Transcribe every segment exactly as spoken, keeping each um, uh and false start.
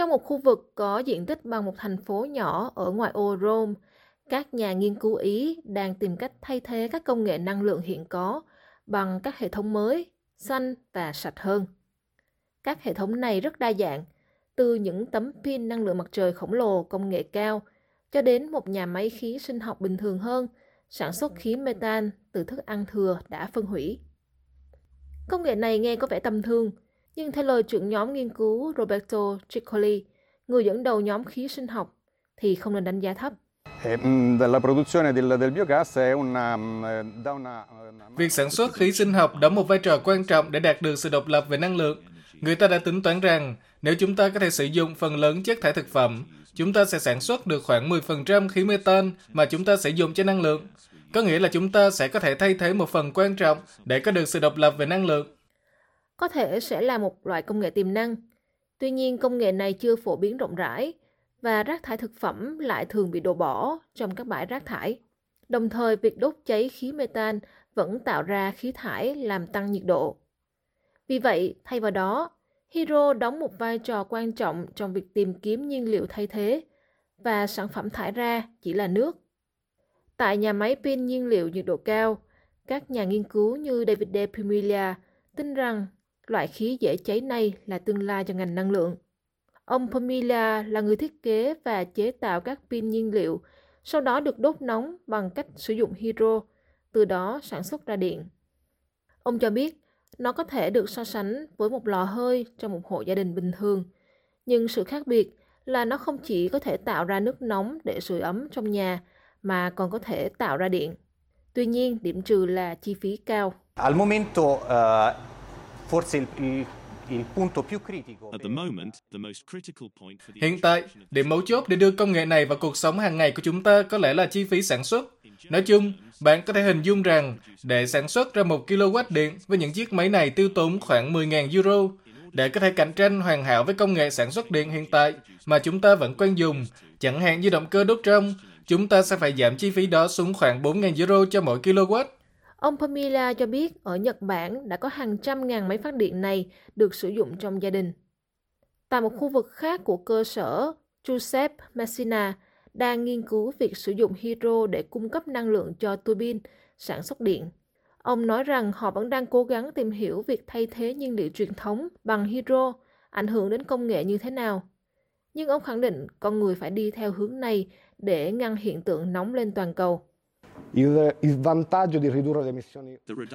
Trong một khu vực có diện tích bằng một thành phố nhỏ ở ngoại ô Rome, các nhà nghiên cứu Ý đang tìm cách thay thế các công nghệ năng lượng hiện có bằng các hệ thống mới, xanh và sạch hơn. Các hệ thống này rất đa dạng, từ những tấm pin năng lượng mặt trời khổng lồ công nghệ cao cho đến một nhà máy khí sinh học bình thường hơn, sản xuất khí metan từ thức ăn thừa đã phân hủy. Công nghệ này nghe có vẻ tầm thường, nhưng theo lời trưởng nhóm nghiên cứu Roberto Ciccoli, người dẫn đầu nhóm khí sinh học, thì không nên đánh giá thấp. Việc sản xuất khí sinh học đóng một vai trò quan trọng để đạt được sự độc lập về năng lượng. Người ta đã tính toán rằng nếu chúng ta có thể sử dụng phần lớn chất thải thực phẩm, chúng ta sẽ sản xuất được khoảng mười phần trăm khí metan mà chúng ta sử dụng cho năng lượng. Có nghĩa là chúng ta sẽ có thể thay thế một phần quan trọng để có được sự độc lập về năng lượng. Có thể sẽ là một loại công nghệ tiềm năng. Tuy nhiên, công nghệ này chưa phổ biến rộng rãi và rác thải thực phẩm lại thường bị đổ bỏ trong các bãi rác thải. Đồng thời, việc đốt cháy khí metan vẫn tạo ra khí thải làm tăng nhiệt độ. Vì vậy, thay vào đó, hydro đóng một vai trò quan trọng trong việc tìm kiếm nhiên liệu thay thế và sản phẩm thải ra chỉ là nước. Tại nhà máy pin nhiên liệu nhiệt độ cao, các nhà nghiên cứu như David de Pimilia tin rằng loại khí dễ cháy này là tương lai cho ngành năng lượng. Ông Pimilia là người thiết kế và chế tạo các pin nhiên liệu, sau đó được đốt nóng bằng cách sử dụng hydro, từ đó sản xuất ra điện. Ông cho biết, nó có thể được so sánh với một lò hơi trong một hộ gia đình bình thường, nhưng sự khác biệt là nó không chỉ có thể tạo ra nước nóng để sưởi ấm trong nhà, mà còn có thể tạo ra điện. Tuy nhiên, điểm trừ là chi phí cao. Hiện tại, điểm mấu chốt để đưa công nghệ này vào cuộc sống hàng ngày của chúng ta có lẽ là chi phí sản xuất. Nói chung, bạn có thể hình dung rằng để sản xuất ra một ki lô oát điện với những chiếc máy này tiêu tốn khoảng mười nghìn euro. Để có thể cạnh tranh hoàn hảo với công nghệ sản xuất điện hiện tại mà chúng ta vẫn quen dùng, chẳng hạn như động cơ đốt trong, chúng ta sẽ phải giảm chi phí đó xuống khoảng bốn nghìn euro cho mỗi kilowatt. Ông Pamela cho biết ở Nhật Bản đã có hàng trăm ngàn máy phát điện này được sử dụng trong gia đình. Tại một khu vực khác của cơ sở, Joseph Messina đang nghiên cứu việc sử dụng hydro để cung cấp năng lượng cho tua bin sản xuất điện. Ông nói rằng họ vẫn đang cố gắng tìm hiểu việc thay thế nhiên liệu truyền thống bằng hydro ảnh hưởng đến công nghệ như thế nào. Nhưng ông khẳng định con người phải đi theo hướng này để ngăn hiện tượng nóng lên toàn cầu.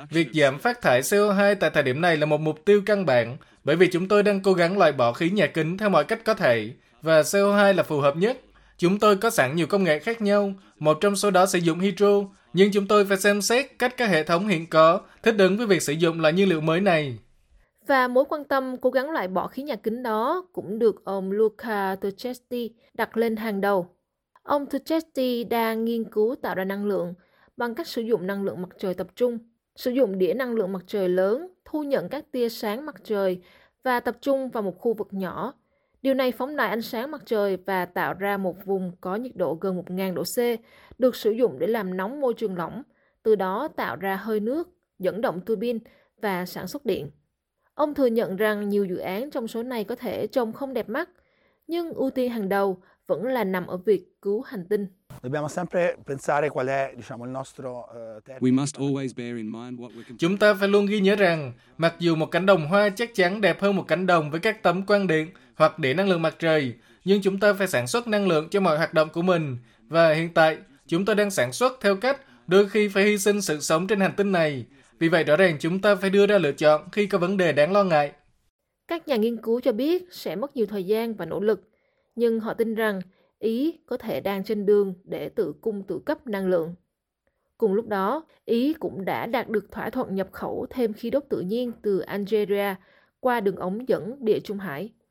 Việc giảm phát thải xê o hai tại thời điểm này là một mục tiêu căn bản, bởi vì chúng tôi đang cố gắng loại bỏ khí nhà kính theo mọi cách có thể, và xê o hai là phù hợp nhất. Chúng tôi có sẵn nhiều công nghệ khác nhau, một trong số đó sử dụng hydro, nhưng chúng tôi phải xem xét cách các hệ thống hiện có thích ứng với việc sử dụng loại nhiên liệu mới này. Và mối quan tâm cố gắng loại bỏ khí nhà kính đó cũng được ông Luca Turchetti đặt lên hàng đầu. Ông Turchetti đang nghiên cứu tạo ra năng lượng bằng cách sử dụng năng lượng mặt trời tập trung, sử dụng đĩa năng lượng mặt trời lớn, thu nhận các tia sáng mặt trời và tập trung vào một khu vực nhỏ. Điều này phóng đại ánh sáng mặt trời và tạo ra một vùng có nhiệt độ gần một nghìn độ C, được sử dụng để làm nóng môi trường lỏng, từ đó tạo ra hơi nước, dẫn động tua bin và sản xuất điện. Ông thừa nhận rằng nhiều dự án trong số này có thể trông không đẹp mắt, nhưng ưu tiên hàng đầu vẫn là nằm ở việc cứu hành tinh. Chúng ta phải luôn ghi nhớ rằng, mặc dù một cánh đồng hoa chắc chắn đẹp hơn một cánh đồng với các tấm quang điện hoặc đĩa năng lượng mặt trời, nhưng chúng ta phải sản xuất năng lượng cho mọi hoạt động của mình. Và hiện tại, chúng ta đang sản xuất theo cách đôi khi phải hy sinh sự sống trên hành tinh này. Vì vậy, rõ ràng chúng ta phải đưa ra lựa chọn khi có vấn đề đáng lo ngại. Các nhà nghiên cứu cho biết sẽ mất nhiều thời gian và nỗ lực, nhưng họ tin rằng Ý có thể đang trên đường để tự cung tự cấp năng lượng. Cùng lúc đó, Ý cũng đã đạt được thỏa thuận nhập khẩu thêm khí đốt tự nhiên từ Algeria qua đường ống dẫn Địa Trung Hải.